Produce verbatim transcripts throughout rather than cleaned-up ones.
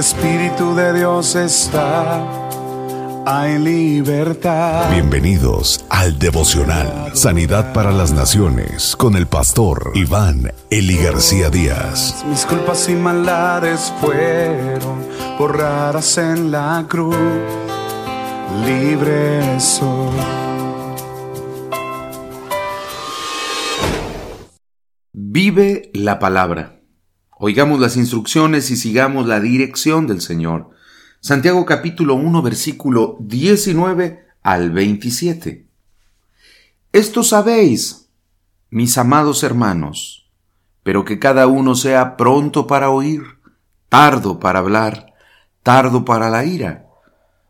Espíritu de Dios está, hay libertad. Bienvenidos al Devocional Sanidad para las Naciones con el pastor Iván Eli García Díaz. Mis culpas y maldades fueron borradas en la cruz, libre soy. Vive la Palabra. Oigamos las instrucciones y sigamos la dirección del Señor. Santiago capítulo uno, versículo diecinueve al veintisiete. Esto sabéis, mis amados hermanos, pero que cada uno sea pronto para oír, tardo para hablar, tardo para la ira,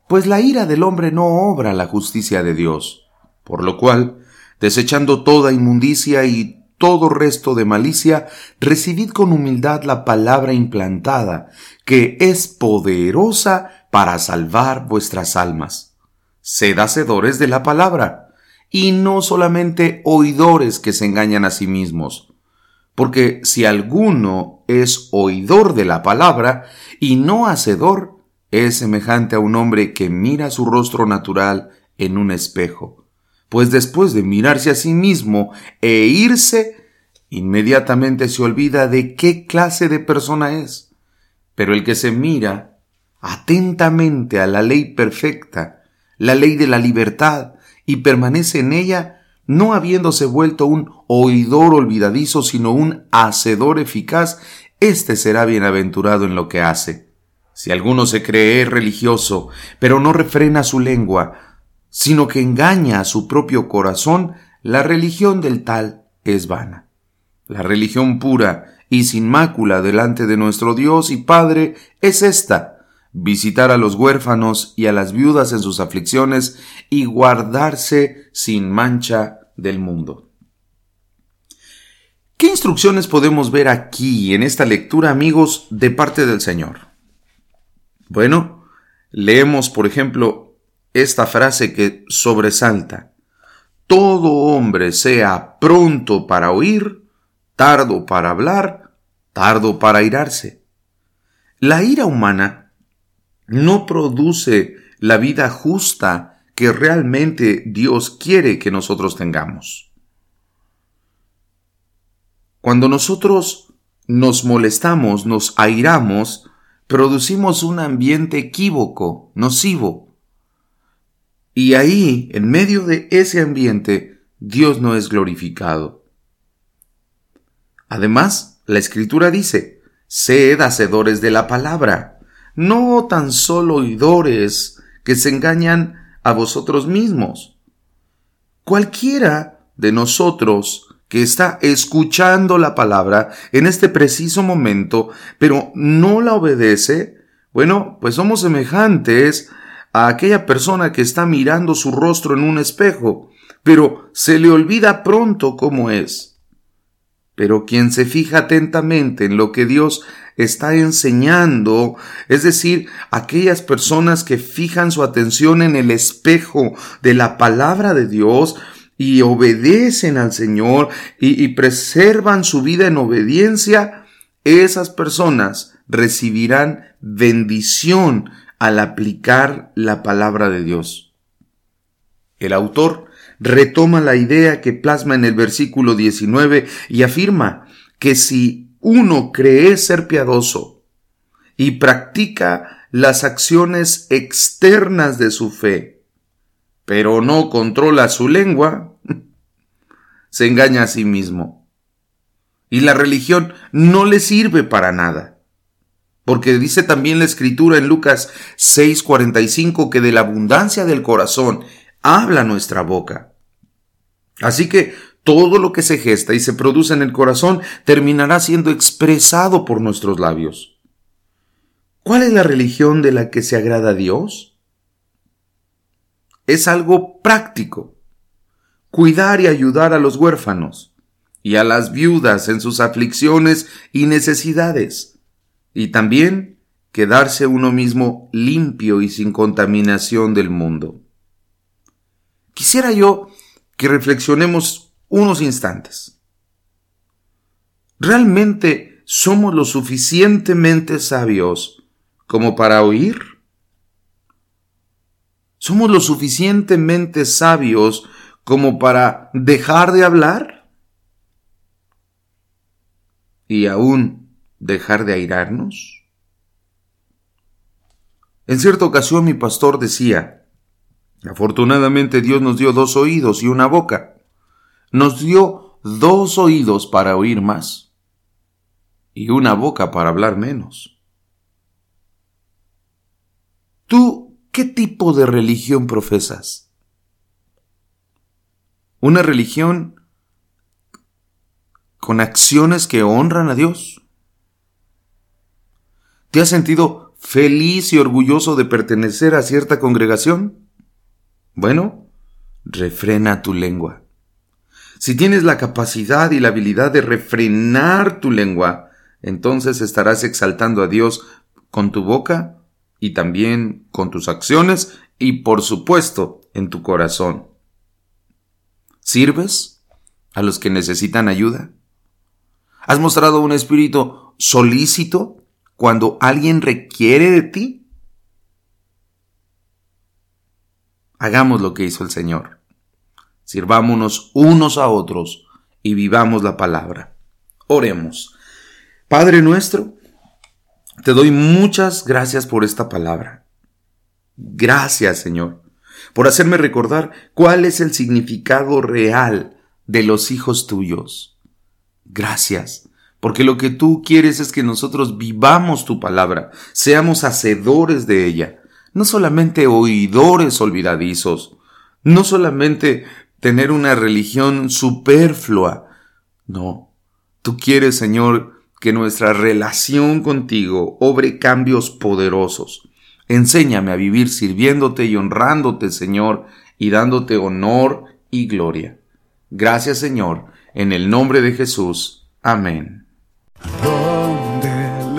pues la ira del hombre no obra la justicia de Dios, por lo cual, desechando toda inmundicia y todo resto de malicia, recibid con humildad la palabra implantada, que es poderosa para salvar vuestras almas. Sed hacedores de la palabra, y no solamente oidores que se engañan a sí mismos. Porque si alguno es oidor de la palabra, y no hacedor, es semejante a un hombre que mira su rostro natural en un espejo. Pues después de mirarse a sí mismo e irse, inmediatamente se olvida de qué clase de persona es. Pero el que se mira atentamente a la ley perfecta, la ley de la libertad, y permanece en ella, no habiéndose vuelto un oidor olvidadizo, sino un hacedor eficaz, éste será bienaventurado en lo que hace. Si alguno se cree religioso, pero no refrena su lengua, sino que engaña a su propio corazón, la religión del tal es vana. La religión pura y sin mácula delante de nuestro Dios y Padre es esta: visitar a los huérfanos y a las viudas en sus aflicciones y guardarse sin mancha del mundo. ¿Qué instrucciones podemos ver aquí en esta lectura, amigos, de parte del Señor? Bueno, leemos, por ejemplo, esta frase que sobresalta: todo hombre sea pronto para oír, tardo para hablar, tardo para irarse. La ira humana no produce la vida justa que realmente Dios quiere que nosotros tengamos. Cuando nosotros nos molestamos, nos airamos, producimos un ambiente equívoco, nocivo. Y ahí, en medio de ese ambiente, Dios no es glorificado. Además, la Escritura dice: sed hacedores de la palabra, no tan solo oidores que se engañan a vosotros mismos. Cualquiera de nosotros que está escuchando la palabra en este preciso momento, pero no la obedece, bueno, pues somos semejantes a aquella persona que está mirando su rostro en un espejo, pero se le olvida pronto cómo es. Pero quien se fija atentamente en lo que Dios está enseñando, es decir, aquellas personas que fijan su atención en el espejo de la palabra de Dios y obedecen al Señor y, y preservan su vida en obediencia, esas personas recibirán bendición al aplicar la palabra de Dios. El autor retoma la idea que plasma en el versículo diecinueve y afirma que si uno cree ser piadoso y practica las acciones externas de su fe, pero no controla su lengua, se engaña a sí mismo. Y la religión no le sirve para nada. Porque dice también la Escritura en Lucas seis cuarenta y cinco que de la abundancia del corazón habla nuestra boca. Así que todo lo que se gesta y se produce en el corazón terminará siendo expresado por nuestros labios. ¿Cuál es la religión de la que se agrada a Dios? Es algo práctico: cuidar y ayudar a los huérfanos y a las viudas en sus aflicciones y necesidades. Y también quedarse uno mismo limpio y sin contaminación del mundo. Quisiera yo que reflexionemos unos instantes. ¿Realmente somos lo suficientemente sabios como para oír? ¿Somos lo suficientemente sabios como para dejar de hablar? ¿Y aún dejar de airarnos? En cierta ocasión mi pastor decía: afortunadamente Dios nos dio dos oídos y una boca. Nos dio dos oídos para oír más y una boca para hablar menos. ¿Tú qué tipo de religión profesas? ¿Una religión con acciones que honran a Dios? ¿Te has sentido feliz y orgulloso de pertenecer a cierta congregación? Bueno, refrena tu lengua. Si tienes la capacidad y la habilidad de refrenar tu lengua, entonces estarás exaltando a Dios con tu boca y también con tus acciones y, por supuesto, en tu corazón. ¿Sirves a los que necesitan ayuda? ¿Has mostrado un espíritu solícito cuando alguien requiere de ti? Hagamos lo que hizo el Señor. Sirvámonos unos a otros y vivamos la palabra. Oremos. Padre nuestro, te doy muchas gracias por esta palabra. Gracias, Señor, por hacerme recordar cuál es el significado real de los hijos tuyos. Gracias, porque lo que tú quieres es que nosotros vivamos tu palabra, seamos hacedores de ella, no solamente oidores olvidadizos, no solamente tener una religión superflua. No, tú quieres, Señor, que nuestra relación contigo obre cambios poderosos. Enséñame a vivir sirviéndote y honrándote, Señor, y dándote honor y gloria. Gracias, Señor, en el nombre de Jesús. Amén. Donde el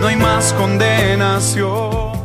no hay más condenación.